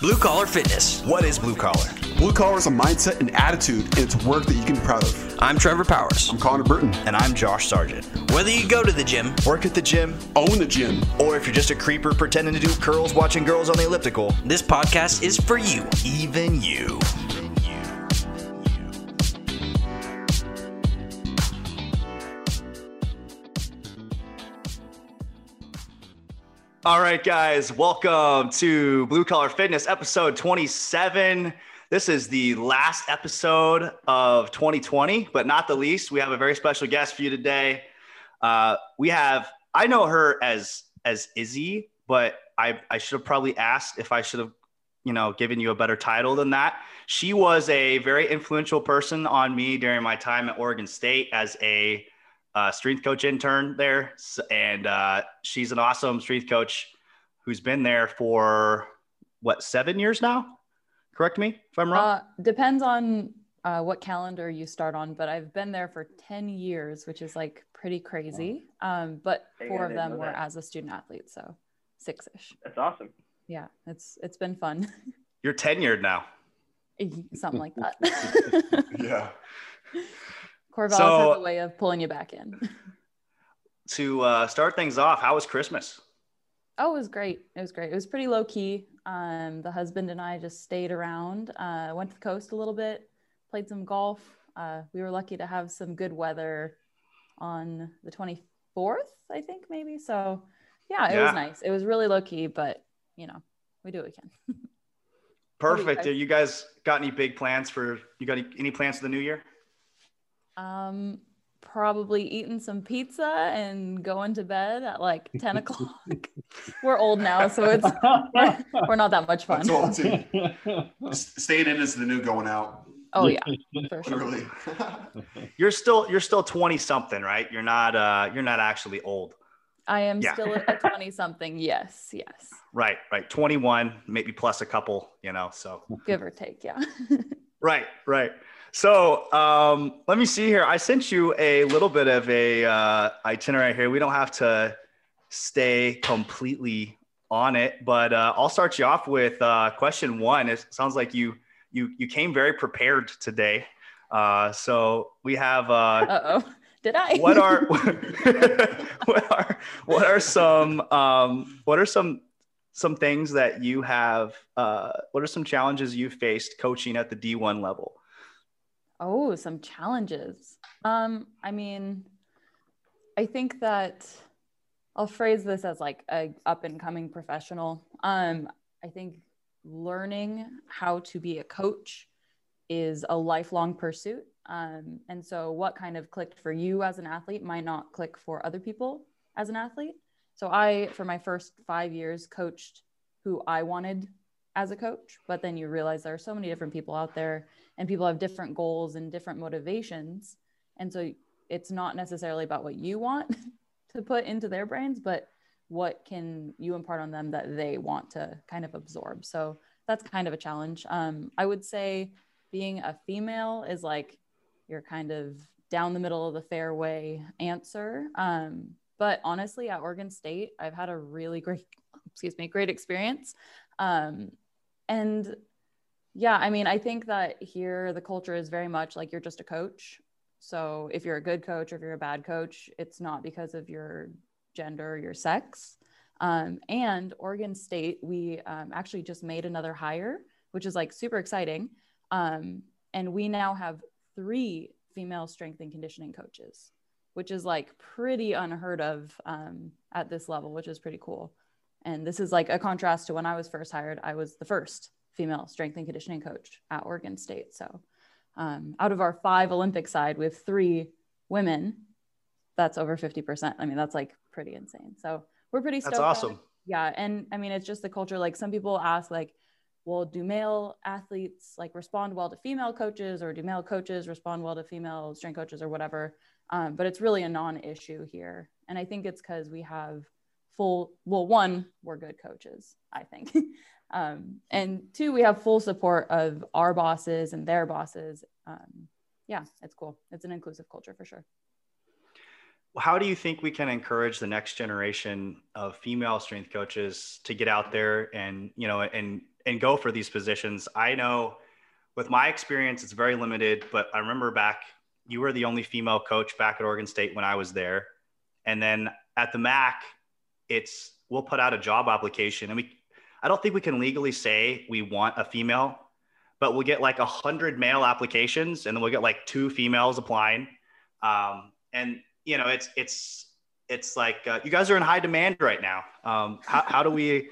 Blue Collar Fitness. What is Blue Collar? Blue Collar is a mindset and attitude, and it's work that you can be proud of. I'm Trevor Powers. I'm Connor Burton. And I'm Josh Sargent. Whether you go to the gym, work at the gym, own the gym, or if you're just a creeper pretending to do curls watching girls on the elliptical, this podcast is for you, even you. All right, guys, welcome to Blue Collar Fitness, episode 27. This is the last episode of 2020, but not the least. We have a very special guest for you today. I know her as Izzy, but I should have probably asked if I should have, given you a better title than that. She was a very influential person on me during my time at Oregon State as a strength coach intern there, and she's an awesome strength coach who's been there for 7 years now. Correct me if I'm wrong. Depends on what calendar you start on, but I've been there for 10 years, which is like pretty crazy. But four of them were as a student athlete, so six-ish. That's awesome. Yeah, it's been fun. You're tenured now. Something like that. Yeah. Corvallis has a way of pulling you back in. To start things off, how was Christmas? Oh, it was great. It was pretty low key. The husband and I just stayed around, went to the coast a little bit, played some golf. We were lucky to have some good weather on the 24th, I think, maybe. So yeah, it was nice. It was really low key, but we do what we can. Perfect. You guys got any big plans for the new year? Probably eating some pizza and going to bed at 10 o'clock. We're old now, so we're not that much fun. Staying in is the new going out. Oh yeah, for sure. You're still 20 something, right? You're not actually old. I am still a 20 something. Yes. Right. 21, maybe plus a couple, so. Give or take. Yeah. Right. So let me see here. I sent you a little bit of a itinerary here. We don't have to stay completely on it, but I'll start you off with question one. It sounds like you came very prepared today. So we have. Uh-oh. Did I? What are some things that you have? What are some challenges you faced coaching at the D1 level? Oh, some challenges. I think that I'll phrase this as a up and coming professional. I think learning how to be a coach is a lifelong pursuit. And so what kind of clicked for you as an athlete might not click for other people as an athlete. So I, for my first 5 years, coached who I wanted as a coach, but then you realize there are so many different people out there and people have different goals and different motivations. And so it's not necessarily about what you want to put into their brains, but what can you impart on them that they want to kind of absorb. So that's kind of a challenge. I would say being a female is you're kind of down the middle of the fairway answer. But honestly, at Oregon State, I've had a really great experience. And yeah, I think that here the culture is very much you're just a coach. So if you're a good coach or if you're a bad coach, it's not because of your gender or your sex. And Oregon State, we actually just made another hire, which is super exciting. And we now have 3 female strength and conditioning coaches, which is pretty unheard of at this level, which is pretty cool. And this is a contrast to when I was first hired. I was the first female strength and conditioning coach at Oregon State. So out of our 5 Olympic side with 3 women, that's over 50%. That's pretty insane. So we're pretty stoked. That's awesome. Yeah. And it's just the culture. Some people ask well, do male athletes respond well to female coaches, or do male coaches respond well to female strength coaches, or whatever? But it's really a non-issue here. And I think it's because we have we're good coaches, I think. And 2, we have full support of our bosses and their bosses. Yeah, it's cool. It's an inclusive culture for sure. How do you think we can encourage the next generation of female strength coaches to get out there and, and go for these positions. I know with my experience, it's very limited, but I remember back, you were the only female coach back at Oregon State when I was there. And then at the MAC, we'll put out a job application, and I don't think we can legally say we want a female, but we'll get like 100 male applications, and then we'll get like 2 females applying. And you know, it's like, you guys are in high demand right now. How do we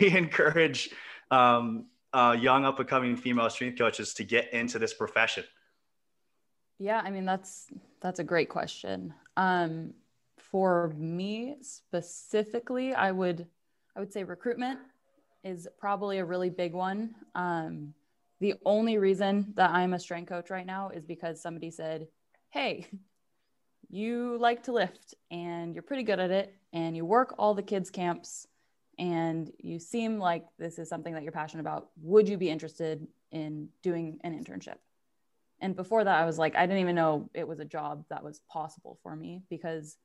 encourage young up and coming female strength coaches to get into this profession? Yeah, I mean, that's a great question. For me specifically, I would say recruitment is probably a really big one. The only reason that I'm a strength coach right now is because somebody said, hey, you like to lift and you're pretty good at it, and you work all the kids' camps, and you seem like this is something that you're passionate about. Would you be interested in doing an internship? And before that, I was like, I didn't even know it was a job that was possible for me, because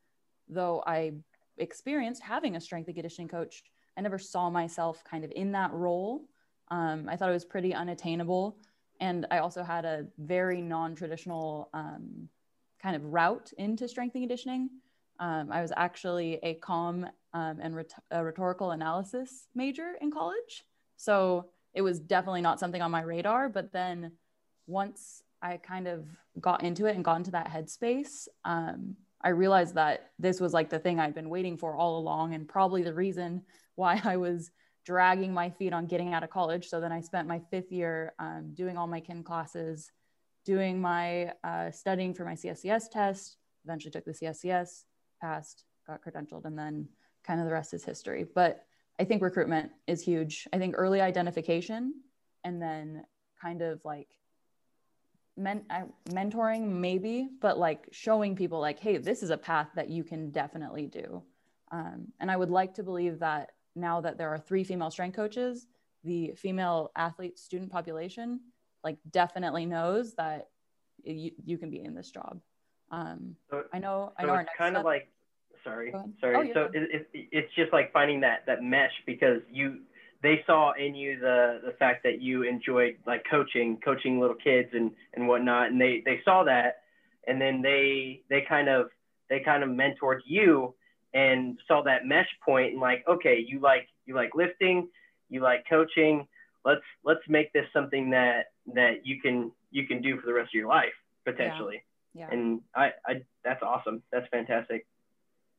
though I experienced having a strength and conditioning coach, I never saw myself kind of in that role. I thought it was pretty unattainable. And I also had a very non-traditional kind of route into strength and conditioning. I was actually a comm and rhetorical analysis major in college. So it was definitely not something on my radar. But then once I kind of got into it and got into that headspace, I realized that this was like the thing I'd been waiting for all along, and probably the reason why I was dragging my feet on getting out of college. So then I spent my 5th year doing all my kin classes, doing my studying for my CSCS test, eventually took the CSCS, passed, got credentialed, and then kind of the rest is history. But I think recruitment is huge. I think early identification, and then kind of like mentoring maybe, but like showing people like, hey, this is a path that you can definitely do. And I would like to believe that now that there are 3 female strength coaches, the female athlete student population like definitely knows that you can be in this job. So, I know our next kind step. Of like, sorry. Oh, so it's just like finding that mesh, because they saw in you the fact that you enjoyed like coaching little kids and whatnot. And they saw that, and then they kind of mentored you and saw that mesh point, and like, okay, you like lifting, you like coaching. Let's make this something that you can do for the rest of your life, potentially. Yeah. And I that's awesome. That's fantastic.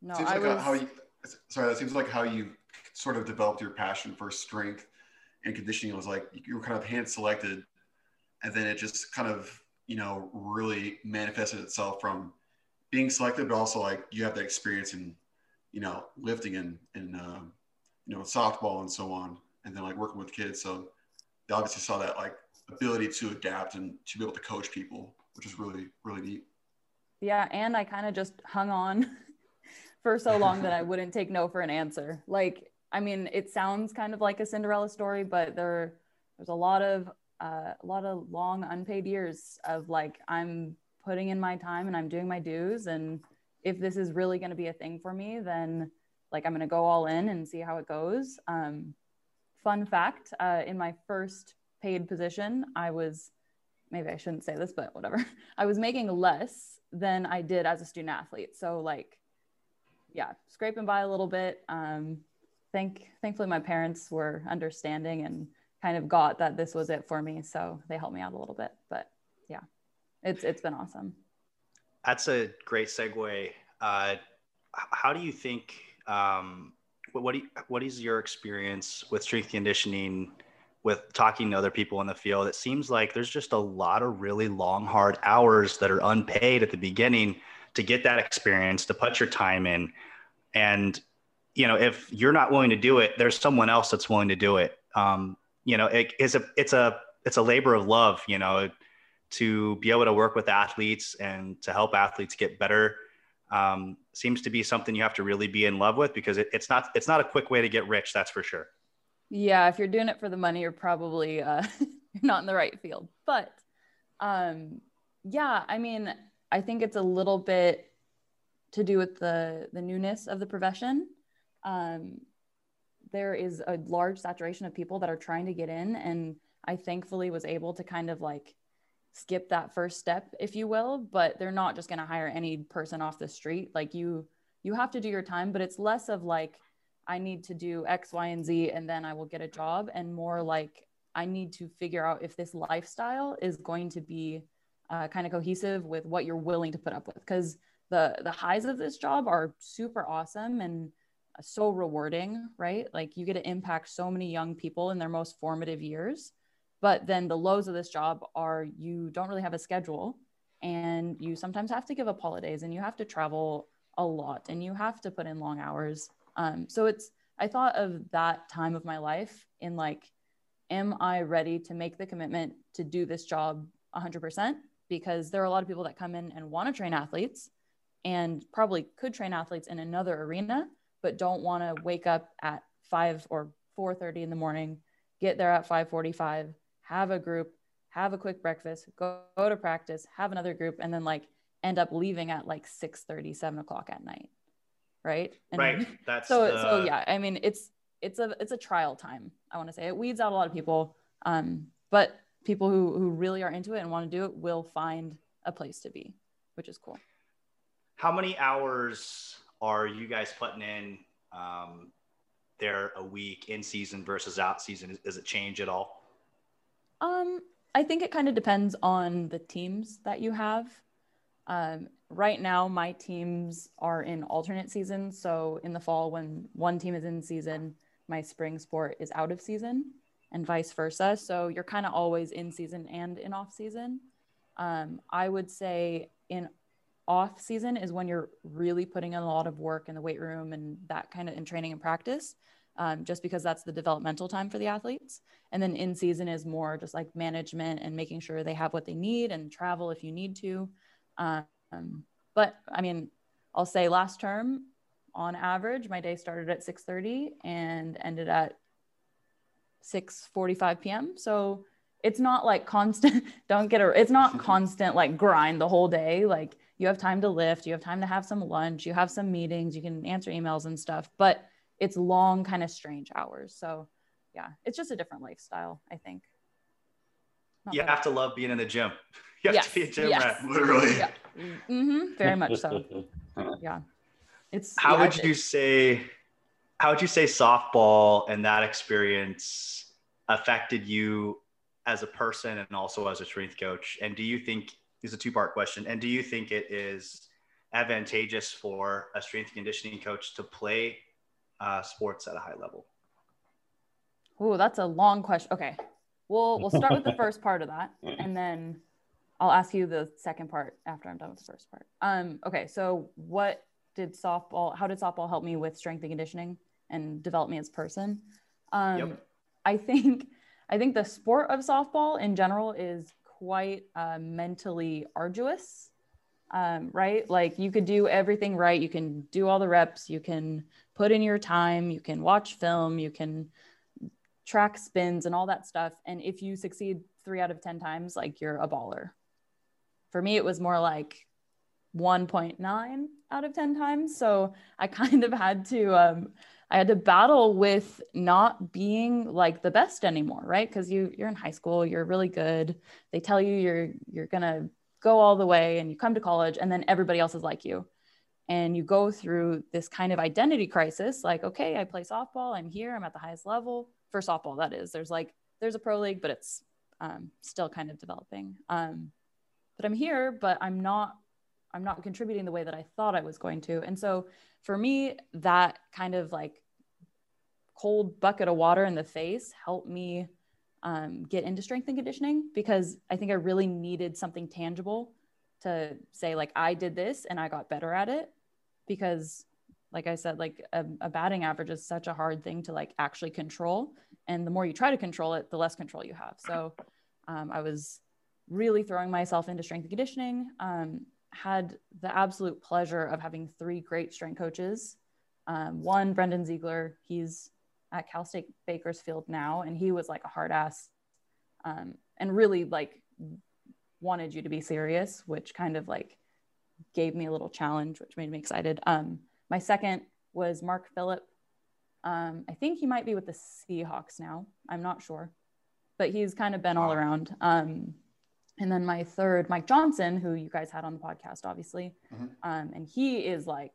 No, that seems like how you sort of developed your passion for strength and conditioning. It was like you were kind of hand selected, and then it just kind of, you know, really manifested itself from being selected, but also like you have that experience in, you know, lifting and you know, softball and so on, and then like working with kids. So they obviously saw that like ability to adapt and to be able to coach people, which is really, really neat. Yeah. And I kind of just hung on for so long that I wouldn't take no for an answer. Like, I mean, it sounds kind of like a Cinderella story, but there's a lot of long unpaid years of like, I'm putting in my time and I'm doing my dues. And if this is really going to be a thing for me, then like, I'm going to go all in and see how it goes. Fun fact, in my first paid position, maybe I shouldn't say this, but whatever. I was making less than I did as a student athlete. So like, yeah, scraping by a little bit. Thankfully my parents were understanding and kind of got that this was it for me. So they helped me out a little bit, but yeah, it's been awesome. That's a great segue. How do you think, what is your experience with strength conditioning, with talking to other people in the field? It seems like there's just a lot of really long, hard hours that are unpaid at the beginning to get that experience, to put your time in. And, you know, if you're not willing to do it, there's someone else that's willing to do it. You know, it's a labor of love, you know, to be able to work with athletes and to help athletes get better. Seems to be something you have to really be in love with, because it's not a quick way to get rich. That's for sure. Yeah. If you're doing it for the money, you're probably not in the right field, but yeah, I mean, I think it's a little bit to do with the newness of the profession. there is a large saturation of people that are trying to get in. And I thankfully was able to kind of like skip that first step, if you will, but they're not just going to hire any person off the street. Like you have to do your time, but it's less of like, I need to do X, Y, and Z, and then I will get a job, and more like I need to figure out if this lifestyle is going to be kind of cohesive with what you're willing to put up with. Because the highs of this job are super awesome and so rewarding, right? Like you get to impact so many young people in their most formative years. But then the lows of this job are you don't really have a schedule, and you sometimes have to give up holidays, and you have to travel a lot, and you have to put in long hours. So I thought of that time of my life in like, am I ready to make the commitment to do this job 100%? Because there are a lot of people that come in and want to train athletes and probably could train athletes in another arena, but don't want to wake up at 5 or 4:30 in the morning, get there at 5:45, have a group, have a quick breakfast, go to practice, have another group, and then like end up leaving at like 6:30, 7 o'clock at night. Right. And right. That's so yeah, I mean, it's a trial time. I want to say it weeds out a lot of people. But people who really are into it and want to do it will find a place to be, which is cool. How many hours are you guys putting in there a week, in season versus out season? Does it change at all? I think it kind of depends on the teams that you have. Right now, my teams are in alternate seasons. So in the fall, when one team is in season, my spring sport is out of season and vice versa. So you're kind of always in season and in off season. I would say in off season is when you're really putting in a lot of work in the weight room and that kind of in training and practice, just because that's the developmental time for the athletes. And then in season is more just like management and making sure they have what they need and travel if you need to. But I mean, I'll say last term on average, my day started at 6:30 and ended at 6:45 PM. So it's not like constant, it's not constant, like grind the whole day. Like you have time to lift, you have time to have some lunch, you have some meetings, you can answer emails and stuff, but it's long kind of strange hours. So yeah, it's just a different lifestyle, I think. You have to love being in the gym. You have to be a gym rat, literally. Yeah. Mm-hmm. Very much so. Yeah. How would you say softball and that experience affected you as a person and also as a strength coach? And do you think, this is a two-part question, and do you think it is advantageous for a strength conditioning coach to play sports at a high level? Oh, that's a long question. Okay. We'll start with the first part of that, and then I'll ask you the second part after I'm done with the first part. Okay, so how did softball help me with strength and conditioning and develop me as a person? Yep. I think the sport of softball in general is quite mentally arduous, right? Like you could do everything right. You can do all the reps. You can put in your time. You can watch film. You can track spins and all that stuff. And if you succeed 3 out of 10 times, like you're a baller. For me, it was more like 1.9 out of 10 times. So I kind of had to battle with not being like the best anymore, right? Because you're in high school, you're really good. They tell you you're gonna go all the way, and you come to college, and then everybody else is like you. And you go through this kind of identity crisis, like, okay, I play softball, I'm here, I'm at the highest level. For softball, that is. There's a pro league, but it's still kind of developing. But I'm here, but I'm not contributing the way that I thought I was going to. And so for me, that kind of like cold bucket of water in the face helped me get into strength and conditioning, because I think I really needed something tangible to say, like, I did this and I got better at it. Because like I said, like a batting average is such a hard thing to like actually control. And the more you try to control it, the less control you have. So I was really throwing myself into strength and conditioning, had the absolute pleasure of having 3 great strength coaches. One, Brendan Ziegler, he's at Cal State Bakersfield now, and he was like a hard ass and really like wanted you to be serious, which kind of like gave me a little challenge, which made me excited. My second was Mark Phillip, I think he might be with the Seahawks now. I'm not sure, but he's kind of been all around. And then my third, Mike Johnson, who you guys had on the podcast, obviously. Mm-hmm. And he is like,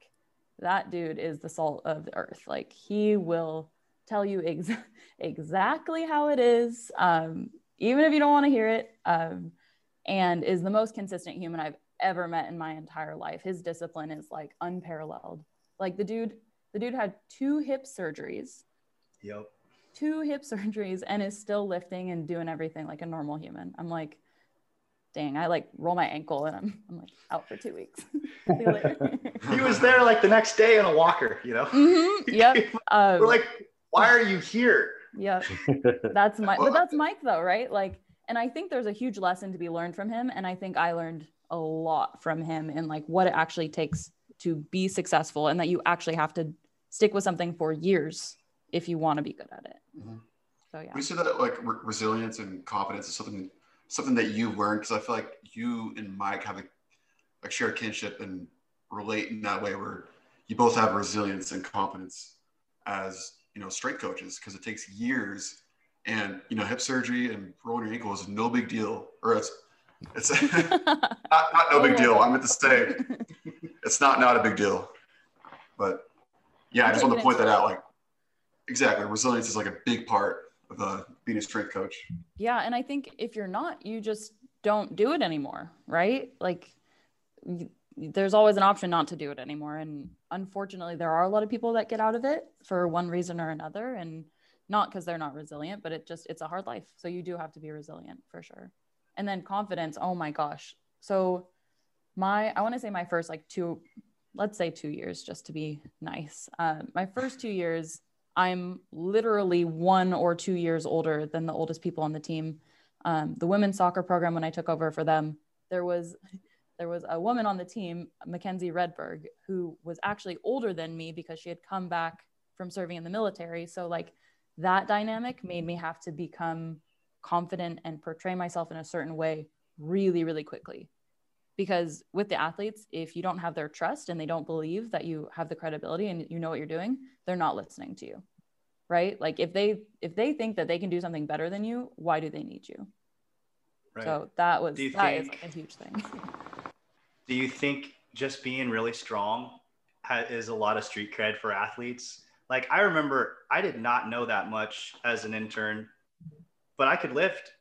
that dude is the salt of the earth. Like, he will tell you exactly how it is, even if you don't want to hear it, and is the most consistent human I've ever met in my entire life. His discipline is like unparalleled. Like, the dude had 2 hip surgeries. Yep. 2 hip surgeries and is still lifting and doing everything like a normal human. I'm like, dang, I like roll my ankle and I'm like out for 2 weeks. See you later. He was there like the next day in a walker, you know? Mm-hmm. Yep. We're like, why are you here? Yep. That's Mike. But that's Mike though, right? Like, and I think there's a huge lesson to be learned from him. And I think I learned a lot from him in like what it actually takes to be successful, and that you actually have to stick with something for years if you want to be good at it. Mm-hmm. So yeah. We see that like resilience and confidence is something that you've learned, because I feel like you and Mike have a shared kinship and relate in that way where you both have resilience and confidence as, you know, strength coaches, because it takes years, and, you know, hip surgery and rolling your ankle is no big deal, or it's not no big deal. I meant to say it's not a big deal, but yeah, I just want to point that out. Like, exactly. Resilience is like a big part of being a strength coach. Yeah. And I think if you're not, you just don't do it anymore. Right. Like there's always an option not to do it anymore. And unfortunately there are a lot of people that get out of it for one reason or another, and not because they're not resilient, but it's a hard life. So you do have to be resilient for sure. And then confidence. Oh my gosh. So I want to say my first, like 2 years, just to be nice. My first 2 years, I'm literally 1 or 2 years older than the oldest people on the team. The women's soccer program, when I took over for them, there was a woman on the team, Mackenzie Redberg, who was actually older than me because she had come back from serving in the military. So like that dynamic made me have to become confident and portray myself in a certain way really, really quickly. Because with the athletes, if you don't have their trust and they don't believe that you have the credibility and you know what you're doing, they're not listening to you, right? Like if they think that they can do something better than you, why do they need you? Right. So that is like a huge thing. Do you think just being really strong is a lot of street cred for athletes? Like, I remember I did not know that much as an intern, but I could lift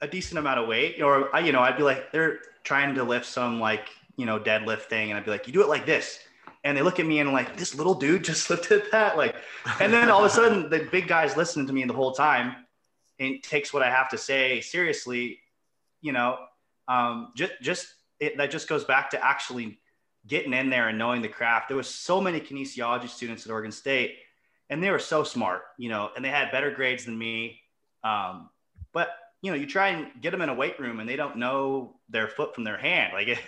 a decent amount of weight, or, you know, I'd be like, they're trying to lift some like, you know, deadlift thing, and I'd be like, you do it like this, and they look at me and I'm like, this little dude just lifted that, like, and then all of a sudden the big guy's listening to me the whole time and takes what I have to say seriously, you know. That just goes back to actually getting in there and knowing the craft. There was so many kinesiology students at Oregon State, and they were so smart, you know, and they had better grades than me, but you know, you try and get them in a weight room and they don't know their foot from their hand. Like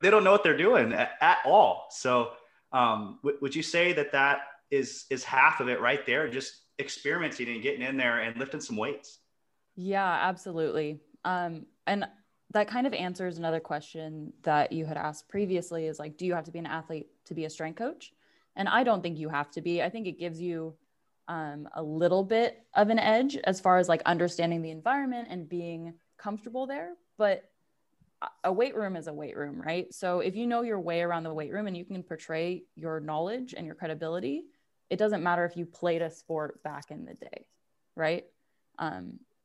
they don't know what they're doing at all. So would you say that is half of it right there? Just experimenting and getting in there and lifting some weights. Yeah, absolutely. And that kind of answers another question that you had asked previously, is like, do you have to be an athlete to be a strength coach? And I don't think you have to be. I think it gives you a little bit of an edge as far as like understanding the environment and being comfortable there. But a weight room is a weight room, right? So if you know your way around the weight room and you can portray your knowledge and your credibility, it doesn't matter if you played a sport back in the day, right?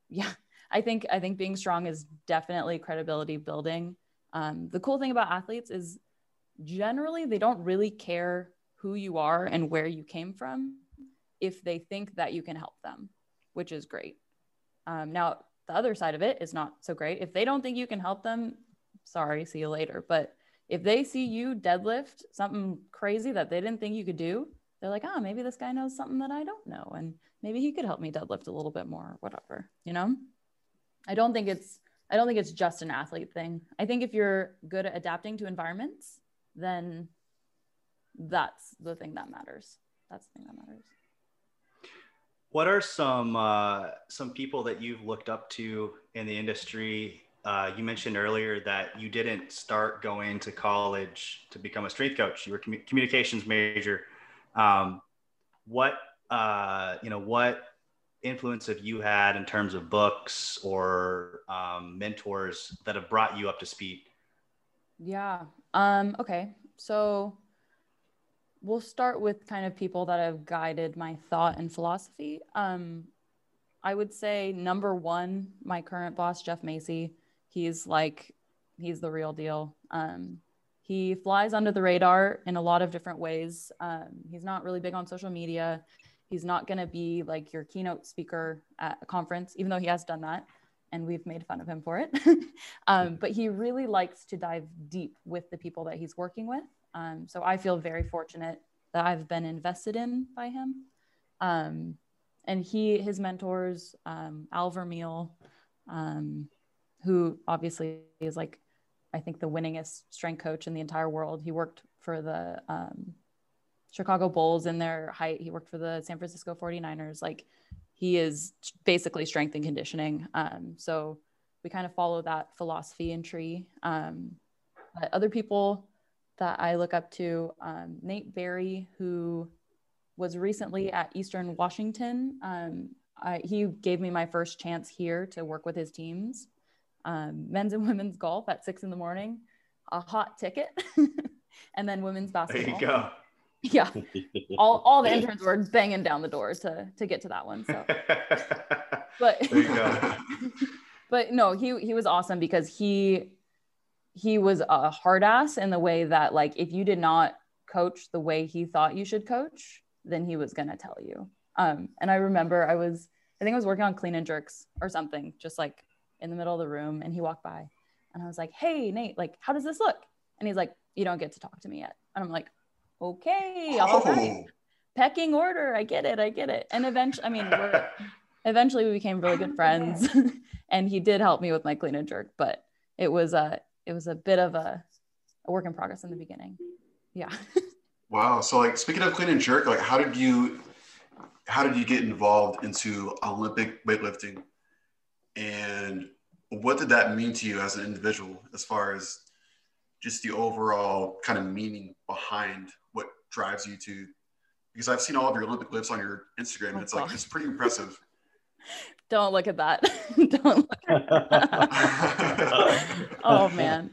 Yeah, I think being strong is definitely credibility building. The cool thing about athletes is generally they don't really care who you are and where you came from, if they think that you can help them, which is great. Now, the other side of it is not so great. If they don't think you can help them, sorry, see you later. But if they see you deadlift something crazy that they didn't think you could do, they're like, oh, maybe this guy knows something that I don't know, and maybe he could help me deadlift a little bit more or whatever, you know? I don't think it's just an athlete thing. I think if you're good at adapting to environments, then that's the thing that matters. That's the thing that matters. What are some people that you've looked up to in the industry? You mentioned earlier that you didn't start going to college to become a strength coach. You were a communications major. What what influence have you had in terms of books or mentors that have brought you up to speed? Yeah. Okay. So we'll start with kind of people that have guided my thought and philosophy. I would say number one, my current boss, Jeff Macy. He's the real deal. He flies under the radar in a lot of different ways. He's not really big on social media. He's not going to be like your keynote speaker at a conference, even though he has done that and we've made fun of him for it. But he really likes to dive deep with the people that he's working with. So I feel very fortunate that I've been invested in by him. And his mentors, Al Vermeil, who obviously is like, I think the winningest strength coach in the entire world. He worked for the Chicago Bulls in their height. He worked for the San Francisco 49ers. Like, he is basically strength and conditioning. So we kind of follow that philosophy and tree. But other people that I look up to, Nate Berry, who was recently at Eastern Washington. He gave me my first chance here to work with his teams. Men's and women's golf at 6 a.m, a hot ticket, and then women's basketball. There you go. Yeah. All the interns were banging down the door to get to that one. So, but there you go. But no, he was awesome because he was a hard ass in the way that, like, if you did not coach the way he thought you should coach, then he was going to tell you. And I remember I think I was working on clean and jerks or something, just like in the middle of the room, and he walked by and I was like, "Hey, Nate, like, how does this look?" And he's like, "You don't get to talk to me yet." And I'm like, "Okay, all right. Pecking order. I get it. And eventually we became really good friends. And he did help me with my clean and jerk, but it was a bit of a work in progress in the beginning. Yeah. Wow. So, like, speaking of clean and jerk, like, how did you get involved into Olympic weightlifting? And what did that mean to you as an individual, as far as just the overall kind of meaning behind what drives you to? Because I've seen all of your Olympic lifts on your Instagram, and it's like, it's pretty impressive. Don't look at that. Don't look at that. Oh, man.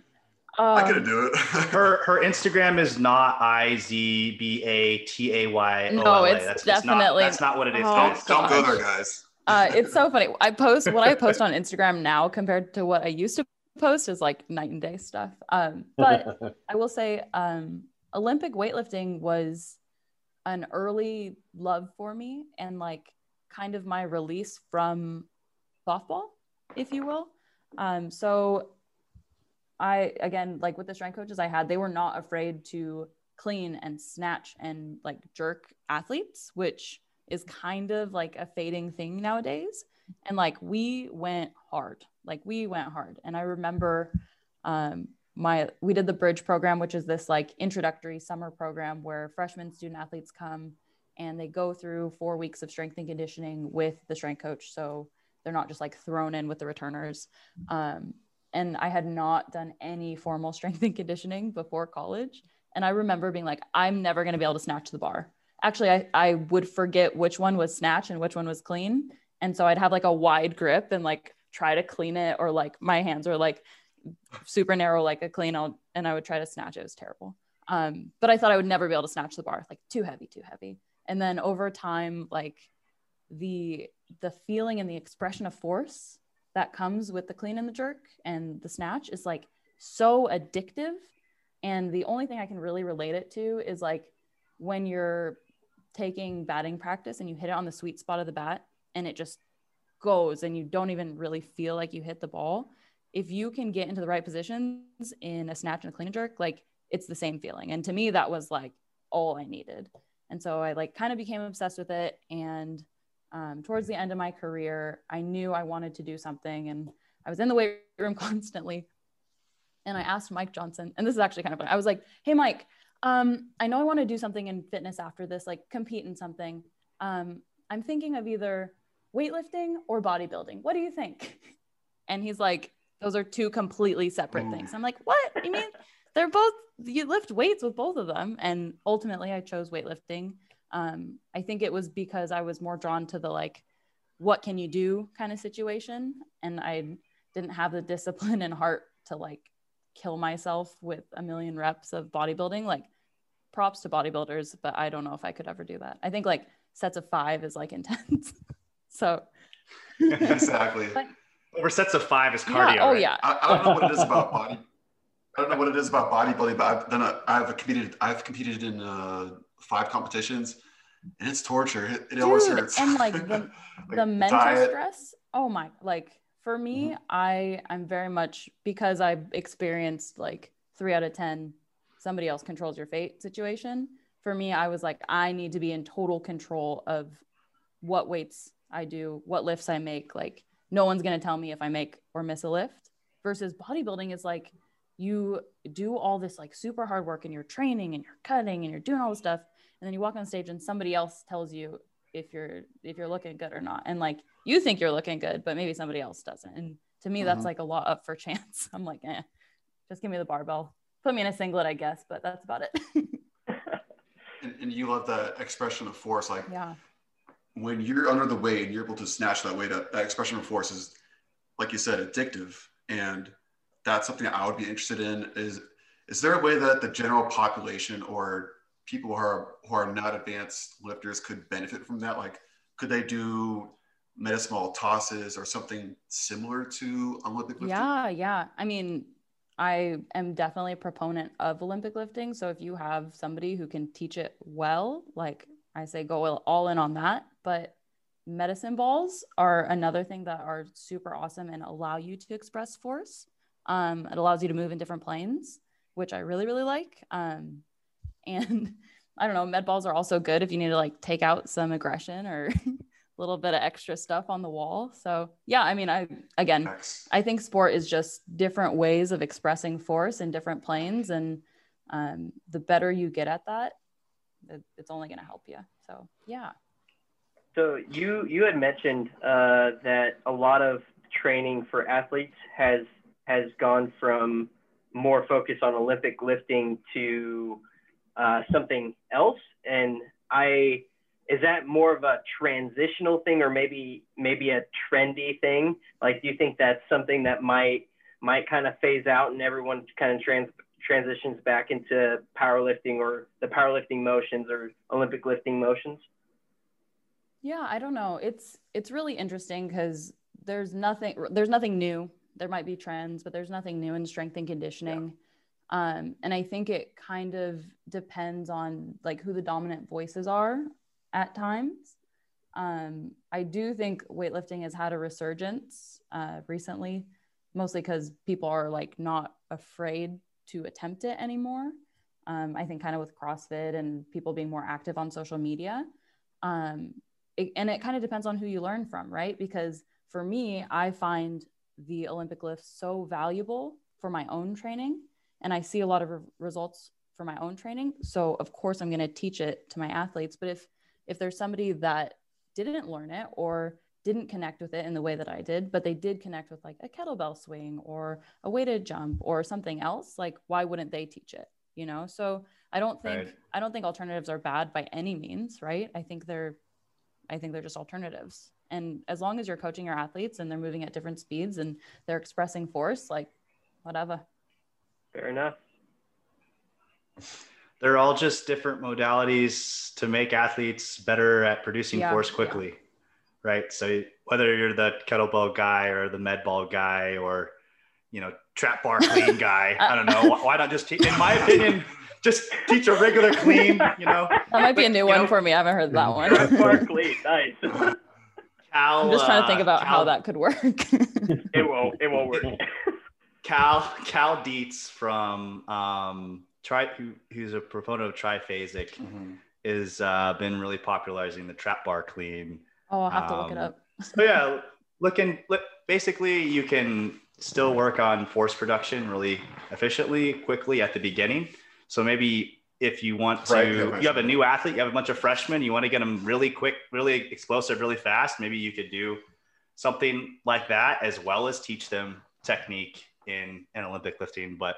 I couldn't do it. her Instagram is not IZBATAYOLA. No, it's definitely. That's not what it is. Don't go there, guys. It's so funny. What I post on Instagram now compared to what I used to post is like night and day stuff. But I will say, Olympic weightlifting was an early love for me, and like kind of my release from softball, if you will. So I, again, like with the strength coaches I had, they were not afraid to clean and snatch and like jerk athletes, which is kind of like a fading thing nowadays. And like, we went hard. And I remember we did the bridge program, which is this like introductory summer program where freshmen student athletes come and they go through 4 weeks of strength and conditioning with the strength coach. So they're not just like thrown in with the returners. And I had not done any formal strength and conditioning before college. And I remember being like, I'm never going to be able to snatch the bar. Actually, I would forget which one was snatch and which one was clean. And so I'd have like a wide grip and like try to clean it, or like my hands were like super narrow, like a clean, and I would try to snatch it. It was terrible. But I thought I would never be able to snatch the bar, like too heavy. And then over time, like the feeling and the expression of force that comes with the clean and the jerk and the snatch is like so addictive. And the only thing I can really relate it to is like when you're taking batting practice and you hit it on the sweet spot of the bat and it just goes and you don't even really feel like you hit the ball. If you can get into the right positions in a snatch and a clean and jerk, like it's the same feeling. And to me, that was like all I needed. And so I like kind of became obsessed with it. And towards the end of my career, I knew I wanted to do something, and I was in the weight room constantly. And I asked Mike Johnson, and this is actually kind of funny. I was like, "Hey, Mike, I know I want to do something in fitness after this, like compete in something. I'm thinking of either weightlifting or bodybuilding. What do you think?" And he's like, "Those are two completely separate things." I'm like, "What? I mean, you lift weights with both of them." And ultimately I chose weightlifting. I think it was because I was more drawn to the like, what can you do kind of situation. And I didn't have the discipline and heart to like kill myself with a million reps of bodybuilding. Like, props to bodybuilders, but I don't know if I could ever do that. I think like sets of 5 is like intense. So exactly. But, over sets of 5 is cardio. Yeah, oh right? Yeah. I don't know what it is about body. I don't know what it is about bodybuilding, but I've competed in 5 competitions, and it's torture. It always hurts. And like the like the mental diet. Stress. Oh my! Like for me, mm-hmm. I'm very much, because I experienced like 3 out of 10 somebody else controls your fate situation. For me, I was like, I need to be in total control of what weights I do, what lifts I make. Like no one's gonna tell me if I make or miss a lift. Versus bodybuilding is like, you do all this like super hard work and you're training and you're cutting and you're doing all this stuff. And then you walk on stage and somebody else tells you if you're looking good or not. And like, you think you're looking good, but maybe somebody else doesn't. And to me, that's like a lot up for chance. I'm like, just give me the barbell. Put me in a singlet, I guess, but that's about it. and you love the expression of force. Like when you're under the weight and you're able to snatch that weight up, that expression of force is, like you said, addictive. And that's something I would be interested in. Is there a way that the general population or people who are not advanced lifters could benefit from that? Like, could they do meta-small tosses or something similar to Olympic lifting? Yeah. I mean, I am definitely a proponent of Olympic lifting. So if you have somebody who can teach it well, like I say, go all in on that. But medicine balls are another thing that are super awesome and allow you to express force. It allows you to move in different planes, which I really, really like. And I don't know, med balls are also good if you need to like take out some aggression or a little bit of extra stuff on the wall. So yeah, I mean, I think sport is just different ways of expressing force in different planes. And the better you get at that, it's only going to help you. So, yeah. So you had mentioned that a lot of training for athletes has gone from more focus on Olympic lifting to something else. And is that more of a transitional thing or maybe a trendy thing? Like, do you think that's something that might kind of phase out and everyone kind of transitions back into powerlifting or the powerlifting motions or Olympic lifting motions? Yeah, I don't know. It's really interesting because there's nothing new. There might be trends, but there's nothing new in strength and conditioning. Yeah. And I think it kind of depends on like who the dominant voices are at times. I do think weightlifting has had a resurgence recently, mostly because people are like not afraid to attempt it anymore. I think kind of with CrossFit and people being more active on social media. And it kind of depends on who you learn from, right? Because for me, I find the Olympic lifts so valuable for my own training. And I see a lot of results for my own training. So of course I'm going to teach it to my athletes. But if there's somebody that didn't learn it or didn't connect with it in the way that I did, but they did connect with like a kettlebell swing or a weighted jump or something else, like why wouldn't they teach it? You know? So I don't think alternatives are bad by any means. Right. I think they're just alternatives. And as long as you're coaching your athletes and they're moving at different speeds and they're expressing force, like whatever. Fair enough. They're all just different modalities to make athletes better at producing force quickly. Yeah. Right. So whether you're the kettlebell guy or the med ball guy or, you know, trap bar clean guy, I don't know. Why not just teach, in my opinion, just teach a regular clean, you know, that might be a new one for me. I haven't heard that one. Trap bar clean. Nice. I'm just trying to think about how that could work. It won't work. Cal Dietz from who's a proponent of triphasic, is been really popularizing the trap bar clean. Oh, I'll have to look it up. So yeah, basically you can still work on force production really efficiently, quickly at the beginning. So maybe if you want to, you have a new athlete, you have a bunch of freshmen, you want to get them really quick, really explosive, really fast. Maybe you could do something like that as well as teach them technique in Olympic lifting. But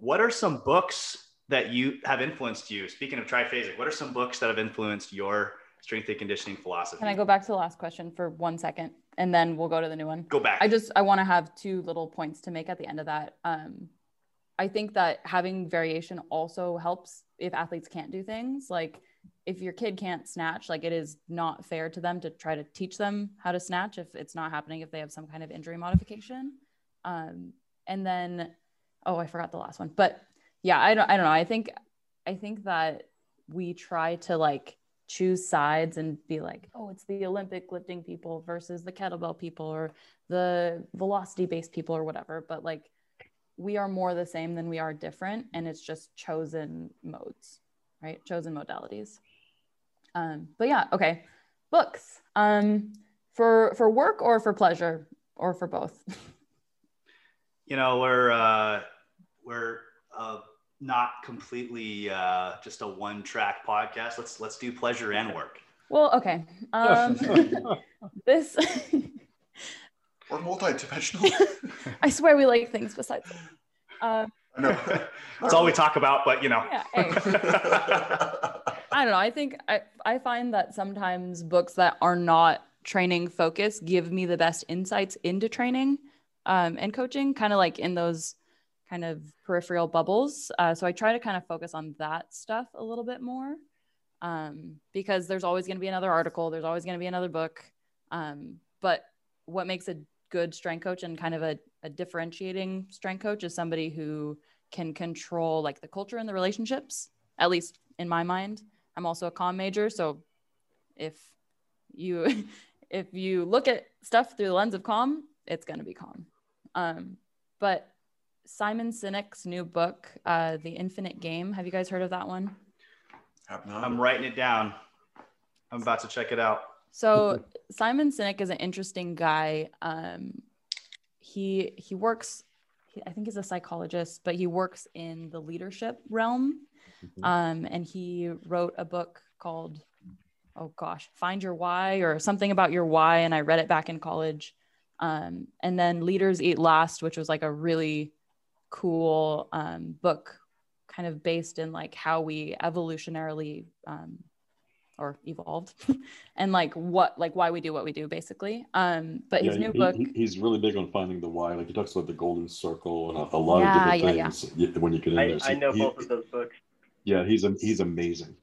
what are some books that you have influenced you? Speaking of triphasic, what are some books that have influenced your strength and conditioning philosophy? Can I go back to the last question for 1 second and then we'll go to the new one? Go back. I want to have two little points to make at the end of that. I think that having variation also helps if athletes can't do things. Like if your kid can't snatch, like it is not fair to them to try to teach them how to snatch if it's not happening, if they have some kind of injury modification. And then, oh, I forgot the last one, but yeah, I don't know. I think that we try to like choose sides and be like, oh, it's the Olympic lifting people versus the kettlebell people or the velocity based people or whatever. But like, we are more the same than we are different. And it's just chosen modes, right? Chosen modalities. But yeah. Okay. Books, for work or for pleasure or for both. You know, we're not completely just a one-track podcast. Let's do pleasure and work. Well, okay. This we're multidimensional. I swear we like things besides that. No, that's all we talk about. But you know, yeah, hey. I don't know. I think I find that sometimes books that are not training focused give me the best insights into training and coaching, kind of like in those kind of peripheral bubbles. So I try to kind of focus on that stuff a little bit more because there's always going to be another article. There's always going to be another book. But what makes a good strength coach and kind of a differentiating strength coach is somebody who can control like the culture and the relationships, at least in my mind. I'm also a comm major. So if you look at stuff through the lens of comm, it's going to be comm. But Simon Sinek's new book, The Infinite Game. Have you guys heard of that one? I'm writing it down. I'm about to check it out. So Simon Sinek is an interesting guy. He works, I think he's a psychologist, but he works in the leadership realm. And he wrote a book called, Find Your Why or something about your why. And I read it back in college. And then Leaders Eat Last, which was like a really cool book kind of based in like how we evolutionarily or evolved and like what like why we do what we do basically but his new book, he's really big on finding the why. Like he talks about the golden circle and a lot of different things when you get in there. So I know both of those books. He's amazing.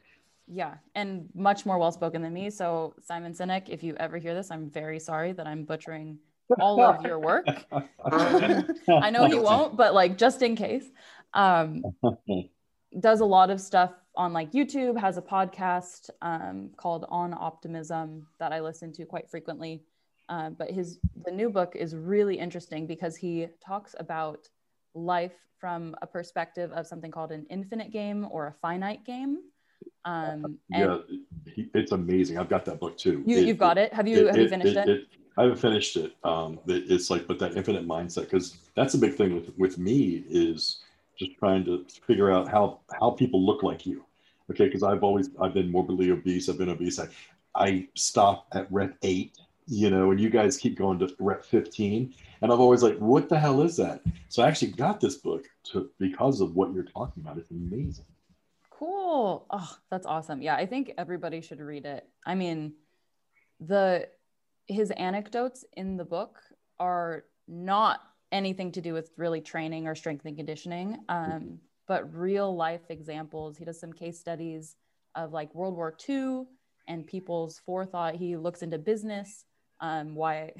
Yeah, and much more well spoken than me. So Simon Sinek, if you ever hear this, I'm very sorry that I'm butchering all of your work. I know he won't, but like just in case, does a lot of stuff on like YouTube, has a podcast called On Optimism that I listen to quite frequently. But the new book is really interesting because he talks about life from a perspective of something called an infinite game or a finite game. It's amazing. I've got that book too. You've got it. Have you finished it? I haven't finished it. It's like, but that infinite mindset, because that's a big thing with me is just trying to figure out how people look like you. Okay. Because I've been morbidly obese. I've been obese. I stop at rep 8, you know, and you guys keep going to rep 15. And I'm always like, what the hell is that? So I actually got this book because of what you're talking about. It's amazing. Cool. Oh, that's awesome. Yeah. I think everybody should read it. I mean, his anecdotes in the book are not anything to do with really training or strength and conditioning, but real life examples. He does some case studies of like World War II and people's forethought. He looks into business, why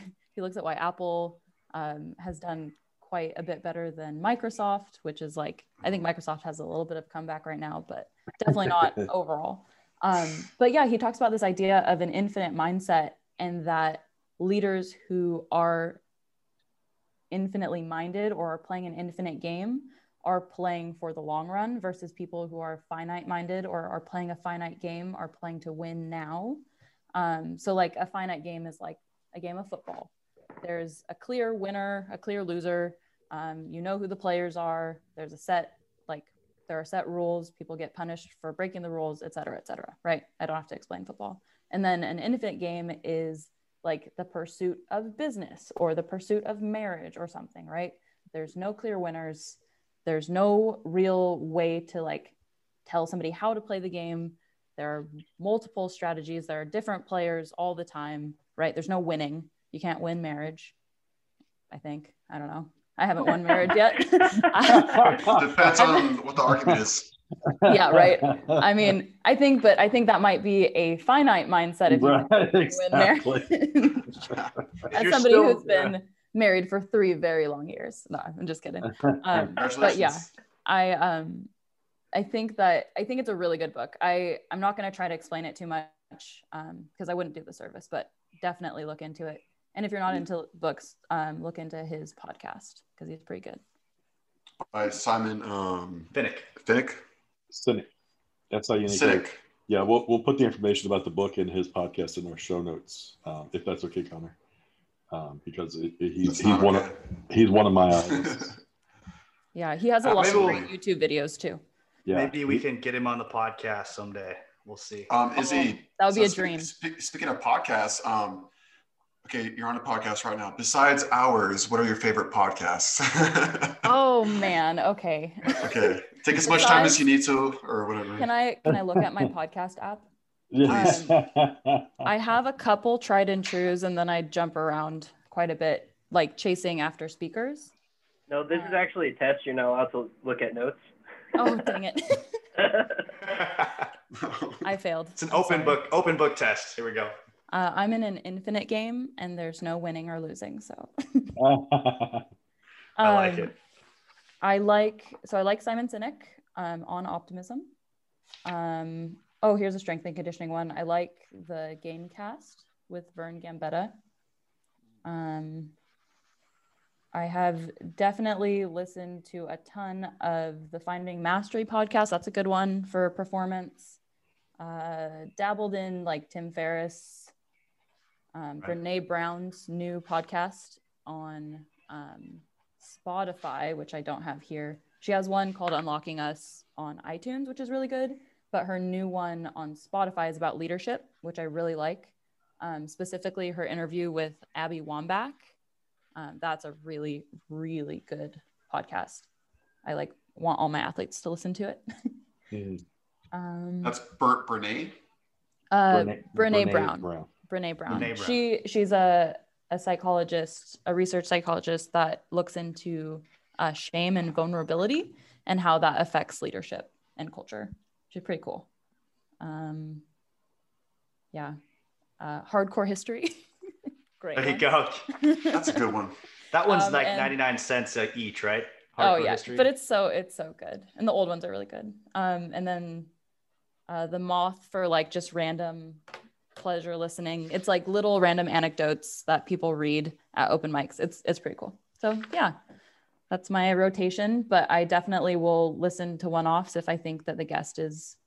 Apple has done quite a bit better than Microsoft, which is like, I think Microsoft has a little bit of comeback right now, but definitely not overall. But yeah, he talks about this idea of an infinite mindset and that leaders who are infinitely minded or are playing an infinite game are playing for the long run versus people who are finite minded or are playing a finite game are playing to win now. So like a finite game is like a game of football. There's a clear winner, a clear loser. You know who the players are. There's a set, like there are set rules. People get punished for breaking the rules, et cetera, right? I don't have to explain football. And then an infinite game is like the pursuit of business or the pursuit of marriage or something, right? There's no clear winners. There's no real way to like tell somebody how to play the game. There are multiple strategies. There are different players all the time, right? There's no winning. You can't win marriage, I think. I don't know. I haven't won marriage yet. Depends on what the argument is. Yeah, right. I mean, I think that might be a finite mindset if you win marriage. As somebody who's been married for 3 very long years. No, I'm just kidding. But yeah, I think it's a really good book. I'm not going to try to explain it too much because I wouldn't do the service, but definitely look into it. And if you're not into books, look into his podcast because he's pretty good. By Simon Sinek. That's how you need Sinek. To yeah, we'll put the information about the book and his podcast in our show notes, if that's okay, Connor. Because he's one of my idols. Yeah, he has a lot of great YouTube videos too. Yeah. Maybe we can get him on the podcast someday. We'll see. Izzy, that would be a dream. Speaking of podcasts, okay, you're on a podcast right now. Besides ours, what are your favorite podcasts? Oh man, okay. Okay, take as much time as you need to, or whatever. Can I look at my podcast app? Yes. I have a couple tried and trues, and then I jump around quite a bit, like chasing after speakers. No, this is actually a test. You're not allowed to look at notes. Oh, dang it. I failed. It's an open book test. Here we go. I'm in an infinite game and there's no winning or losing. So I like it. I like Simon Sinek on optimism. Oh, here's a strength and conditioning one. I like the Gamecast with Vern Gambetta. I have definitely listened to a ton of the Finding Mastery podcast. That's a good one for performance. Dabbled in like Tim Ferriss, Brene Brown's new podcast on Spotify, which I don't have here. She has one called Unlocking Us on iTunes, which is really good. But her new one on Spotify is about leadership, which I really like. Specifically, her interview with Abby Wambach. That's a really, really good podcast. I want all my athletes to listen to it. That's Brene? Brene Brown. She's a psychologist, a research psychologist that looks into shame and vulnerability and how that affects leadership and culture. She's pretty cool. Hardcore History. Great. There you go. That's a good one. That one's 99 cents each, right? Hardcore History. But it's so good. And the old ones are really good. And then the Moth for like just random pleasure listening. It's like little random anecdotes that people read at open mics. It's pretty cool. So yeah. That's my rotation, but I definitely will listen to one-offs if I think that the guest is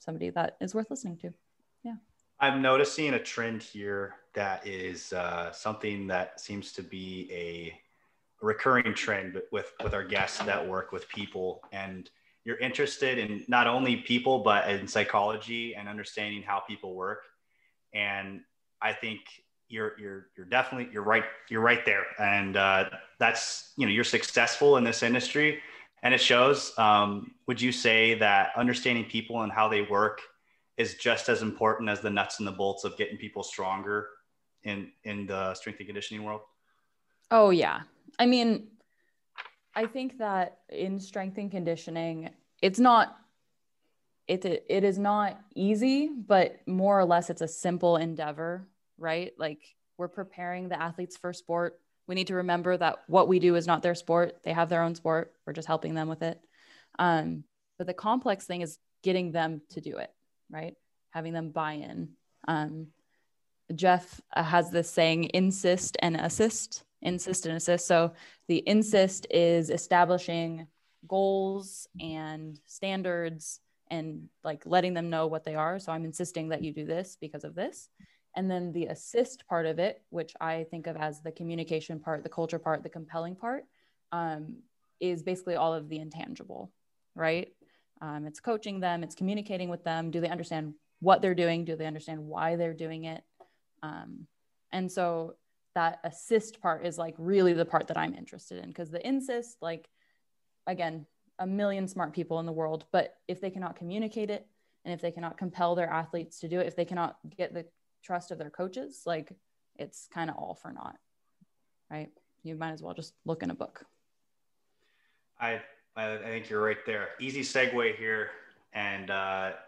somebody that is worth listening to. Yeah. I'm noticing a trend here that is something that seems to be a recurring trend with our guests that work with people. And you're interested in not only people, but in psychology and understanding how people work. And I think you're right there. And that's, you're successful in this industry and it shows. Would you say that understanding people and how they work is just as important as the nuts and the bolts of getting people stronger in the strength and conditioning world? Oh yeah. I mean, I think that in strength and conditioning, it is not easy, but more or less it's a simple endeavor, right? Like we're preparing the athletes for sport. We need to remember that what we do is not their sport. They have their own sport. We're just helping them with it. But the complex thing is getting them to do it, right? Having them buy in. Jeff has this saying, insist and assist. So the insist is establishing goals and standards and like letting them know what they are. So I'm insisting that you do this because of this. And then the assist part of it, which I think of as the communication part, the culture part, the compelling part, is basically all of the intangible, right? It's coaching them, it's communicating with them. Do they understand what they're doing? Do they understand why they're doing it? And so that assist part is like really the part that I'm interested in because the insist, like, again, a million smart people in the world, but if they cannot communicate it, and if they cannot compel their athletes to do it, if they cannot get the trust of their coaches, like it's kind of all for naught, right? You might as well just look in a book. I think you're right there. Easy segue here. And and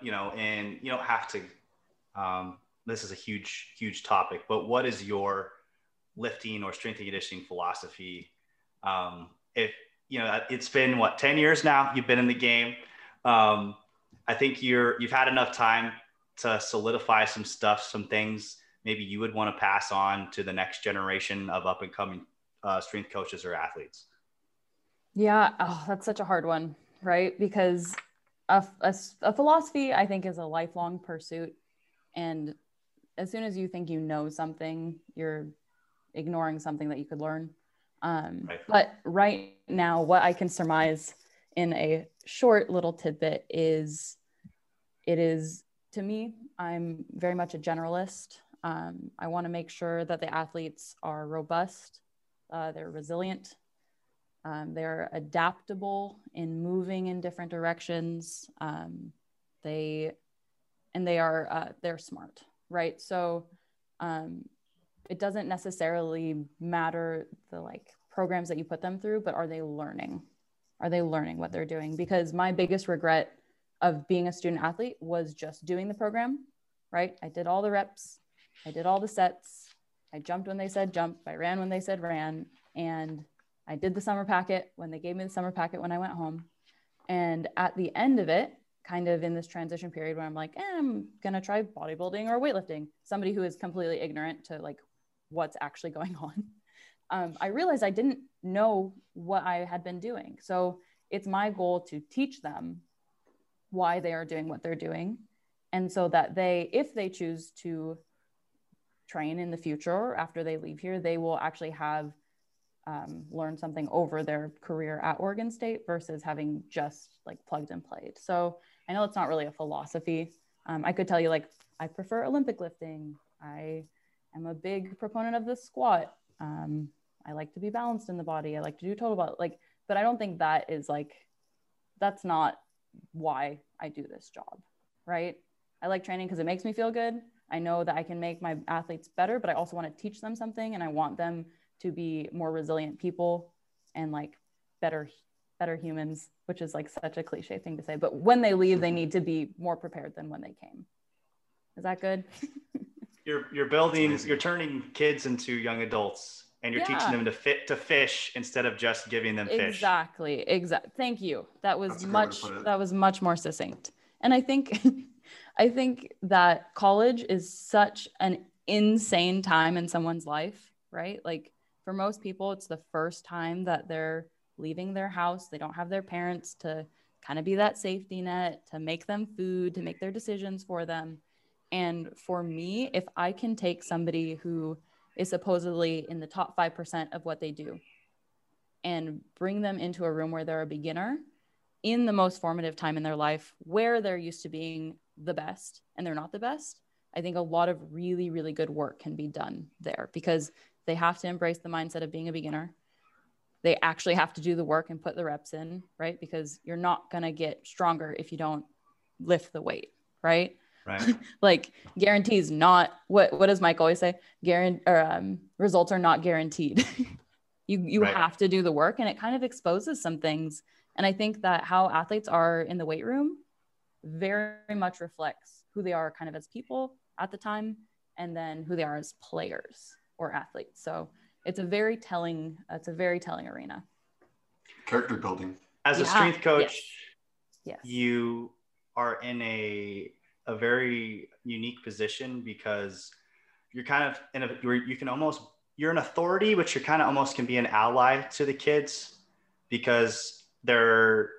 you don't have to, this is a huge, huge topic, but what is your lifting or strength and conditioning philosophy? If you know, it's been what, 10 years now you've been in the game. I think you've had enough time to solidify some stuff, some things maybe you would want to pass on to the next generation of up and coming strength coaches or athletes. Yeah. Oh, that's such a hard one, right? Because a philosophy, I think, is a lifelong pursuit. And as soon as you think you know something, you're ignoring something that you could learn. Right. But right now, what I can surmise in a short little tidbit is, it is, to me, I'm very much a generalist. I want to make sure that the athletes are robust, they're resilient, they're adaptable in moving in different directions. They're smart, right? So it doesn't necessarily matter the like programs that you put them through, but are they learning? Are they learning what they're doing? Because my biggest regret of being a student athlete was just doing the program, right? I did all the reps, I did all the sets, I jumped when they said jump, I ran when they said ran, and I did the summer packet when they gave me the summer packet when I went home. And at the end of it, kind of in this transition period where I'm like, I'm gonna try bodybuilding or weightlifting, somebody who is completely ignorant to like what's actually going on. I realized I didn't know what I had been doing. So it's my goal to teach them why they are doing what they're doing. And so that they, if they choose to train in the future, or after they leave here, they will actually have learned something over their career at Oregon State versus having just like plugged and played. So I know it's not really a philosophy. I could tell you, like, I prefer Olympic lifting. I am a big proponent of the squat. I like to be balanced in the body. I like to do total body, like, but I don't think that is like, that's not why I do this job, right? I like training because it makes me feel good. I know that I can make my athletes better, but I also want to teach them something, and I want them to be more resilient people and like better humans, which is like such a cliche thing to say, but when they leave, they need to be more prepared than when they came. Is that good? You're building, you're turning kids into young adults, and you're teaching them to fish instead of just giving them fish. Exactly. Thank you. That was much more succinct. And I think that college is such an insane time in someone's life, right? Like for most people, it's the first time that they're leaving their house. They don't have their parents to kind of be that safety net, to make them food, to make their decisions for them. And for me, if I can take somebody who is supposedly in the top 5% of what they do and bring them into a room where they're a beginner in the most formative time in their life, where they're used to being the best and they're not the best, I think a lot of really, really good work can be done there, because they have to embrace the mindset of being a beginner. They actually have to do the work and put the reps in, right? Because you're not going to get stronger if you don't lift the weight, right? Right. Like guarantees not what does Mike always say? Results are not guaranteed. you right. Have to do the work, and it kind of exposes some things. And I think that how athletes are in the weight room very much reflects who they are kind of as people at the time, and then who they are as players or athletes. So it's a very telling arena. Character building. As a strength coach, yes. You are in a very unique position, because you're kind of in a, you're an authority, but you're kind of almost can be an ally to the kids, because they're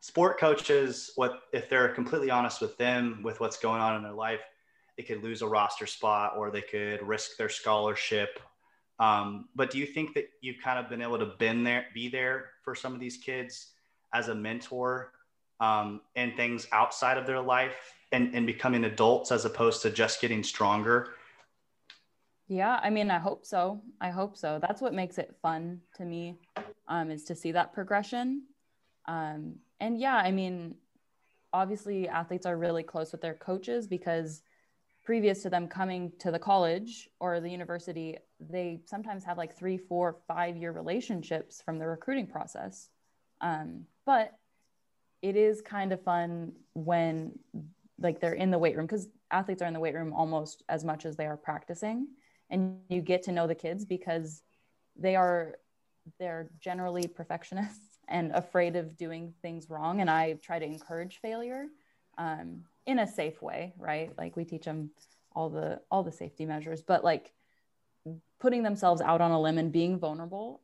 sport coaches. If they're completely honest with them, with what's going on in their life, they could lose a roster spot, or they could risk their scholarship. But do you think that you've kind of been able to be there for some of these kids as a mentor and things outside of their life? And becoming adults as opposed to just getting stronger? Yeah, I mean, I hope so. I hope so. That's what makes it fun to me, is to see that progression. And yeah, I mean, obviously athletes are really close with their coaches because previous to them coming to the college or the university, they sometimes have like 3, 4, 5 year relationships from the recruiting process. But it is kind of fun when like they're in the weight room, because athletes are in the weight room almost as much as they are practicing, and you get to know the kids because they're generally perfectionists and afraid of doing things wrong. And I try to encourage failure, in a safe way, right? Like we teach them all the safety measures, but like putting themselves out on a limb and being vulnerable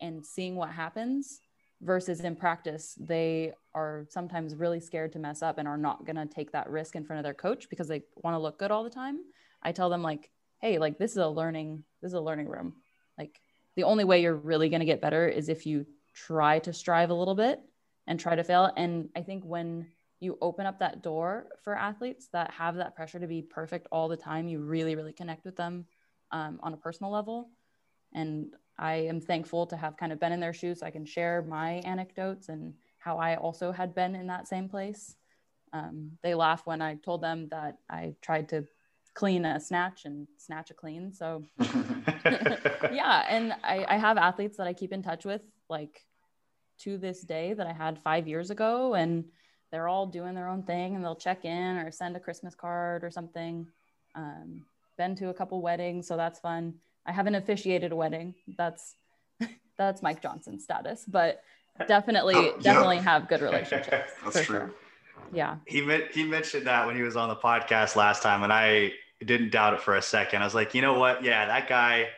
and seeing what happens, versus in practice, they are sometimes really scared to mess up and are not going to take that risk in front of their coach because they want to look good all the time. I tell them like, hey, like this is a learning room. Like the only way you're really going to get better is if you try to strive a little bit and try to fail. And I think when you open up that door for athletes that have that pressure to be perfect all the time, you really, really connect with them on a personal level. And I am thankful to have kind of been in their shoes, so I can share my anecdotes and how I also had been in that same place. They laugh when I told them that I tried to clean a snatch and snatch a clean. So yeah, and I have athletes that I keep in touch with like to this day that I had 5 years ago, and they're all doing their own thing and they'll check in or send a Christmas card or something. Been to a couple weddings, so that's fun. I haven't officiated a wedding. That's Mike Johnson's status, but definitely have good relationships. That's true. Sure. Yeah. He mentioned that when he was on the podcast last time, and I didn't doubt it for a second. I was like, you know what? Yeah, that guy,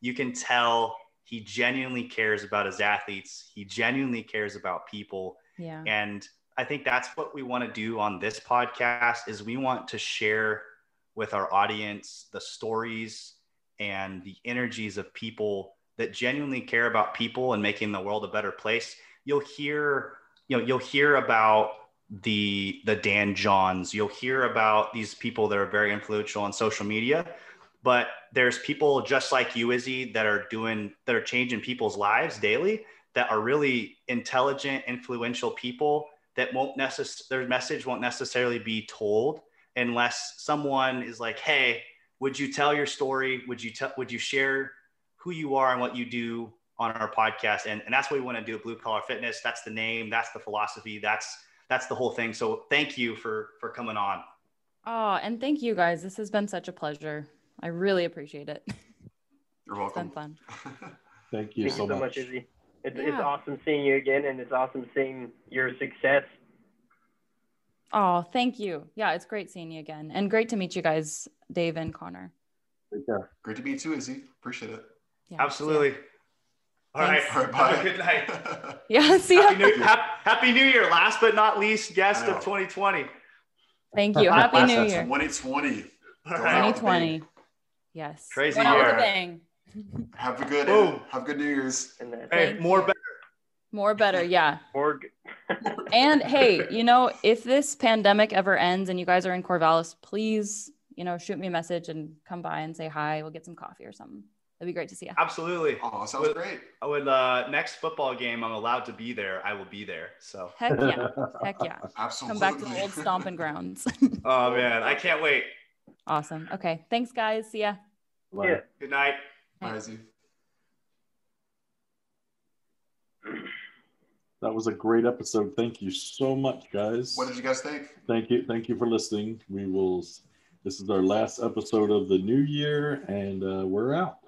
you can tell he genuinely cares about his athletes. He genuinely cares about people. Yeah. And I think that's what we want to do on this podcast is we want to share with our audience the stories and the energies of people that genuinely care about people and making the world a better place. You'll hear about the Dan Johns, you'll hear about these people that are very influential on social media, but there's people just like you, Izzy, that are changing people's lives daily, that are really intelligent, influential people that their message won't necessarily be told unless someone is like, hey, would you tell your story? Would you share who you are and what you do on our podcast? And that's what we want to do, Blue Collar Fitness. That's the name, that's the philosophy, that's the whole thing. So thank you for coming on. Oh, and thank you guys. This has been such a pleasure. I really appreciate it. You're welcome. It's been fun. Thank you so much, Izzy. It's awesome seeing you again, and it's awesome seeing your success. Oh, thank you. Yeah, it's great seeing you again. And great to meet you guys, Dave and Connor. Yeah. Great to meet you too, Izzy. Appreciate it. Yeah, absolutely. All right. Bye. Have a good night. Yeah, see you. Happy New Year. Last but not least, guest of 2020. Thank you. Happy New Year. 2020. 2020. Yes. Crazy year. Have a good New Year's. Hey, more better. Yeah. And hey, you know, if this pandemic ever ends and you guys are in Corvallis, please, you know, shoot me a message and come by and say hi. We'll get some coffee or something. It'd be great to see you. Absolutely. Oh, sounds great. I would, next football game I'm allowed to be there, I will be there. So heck yeah. Absolutely. Come back to the old stomping grounds. Oh man, I can't wait. Awesome. Okay. Thanks guys. See ya. Yeah. Good night. Bye. Izzy. That was a great episode. Thank you so much, guys. What did you guys think? Thank you for listening. This is our last episode of the new year, and we're out.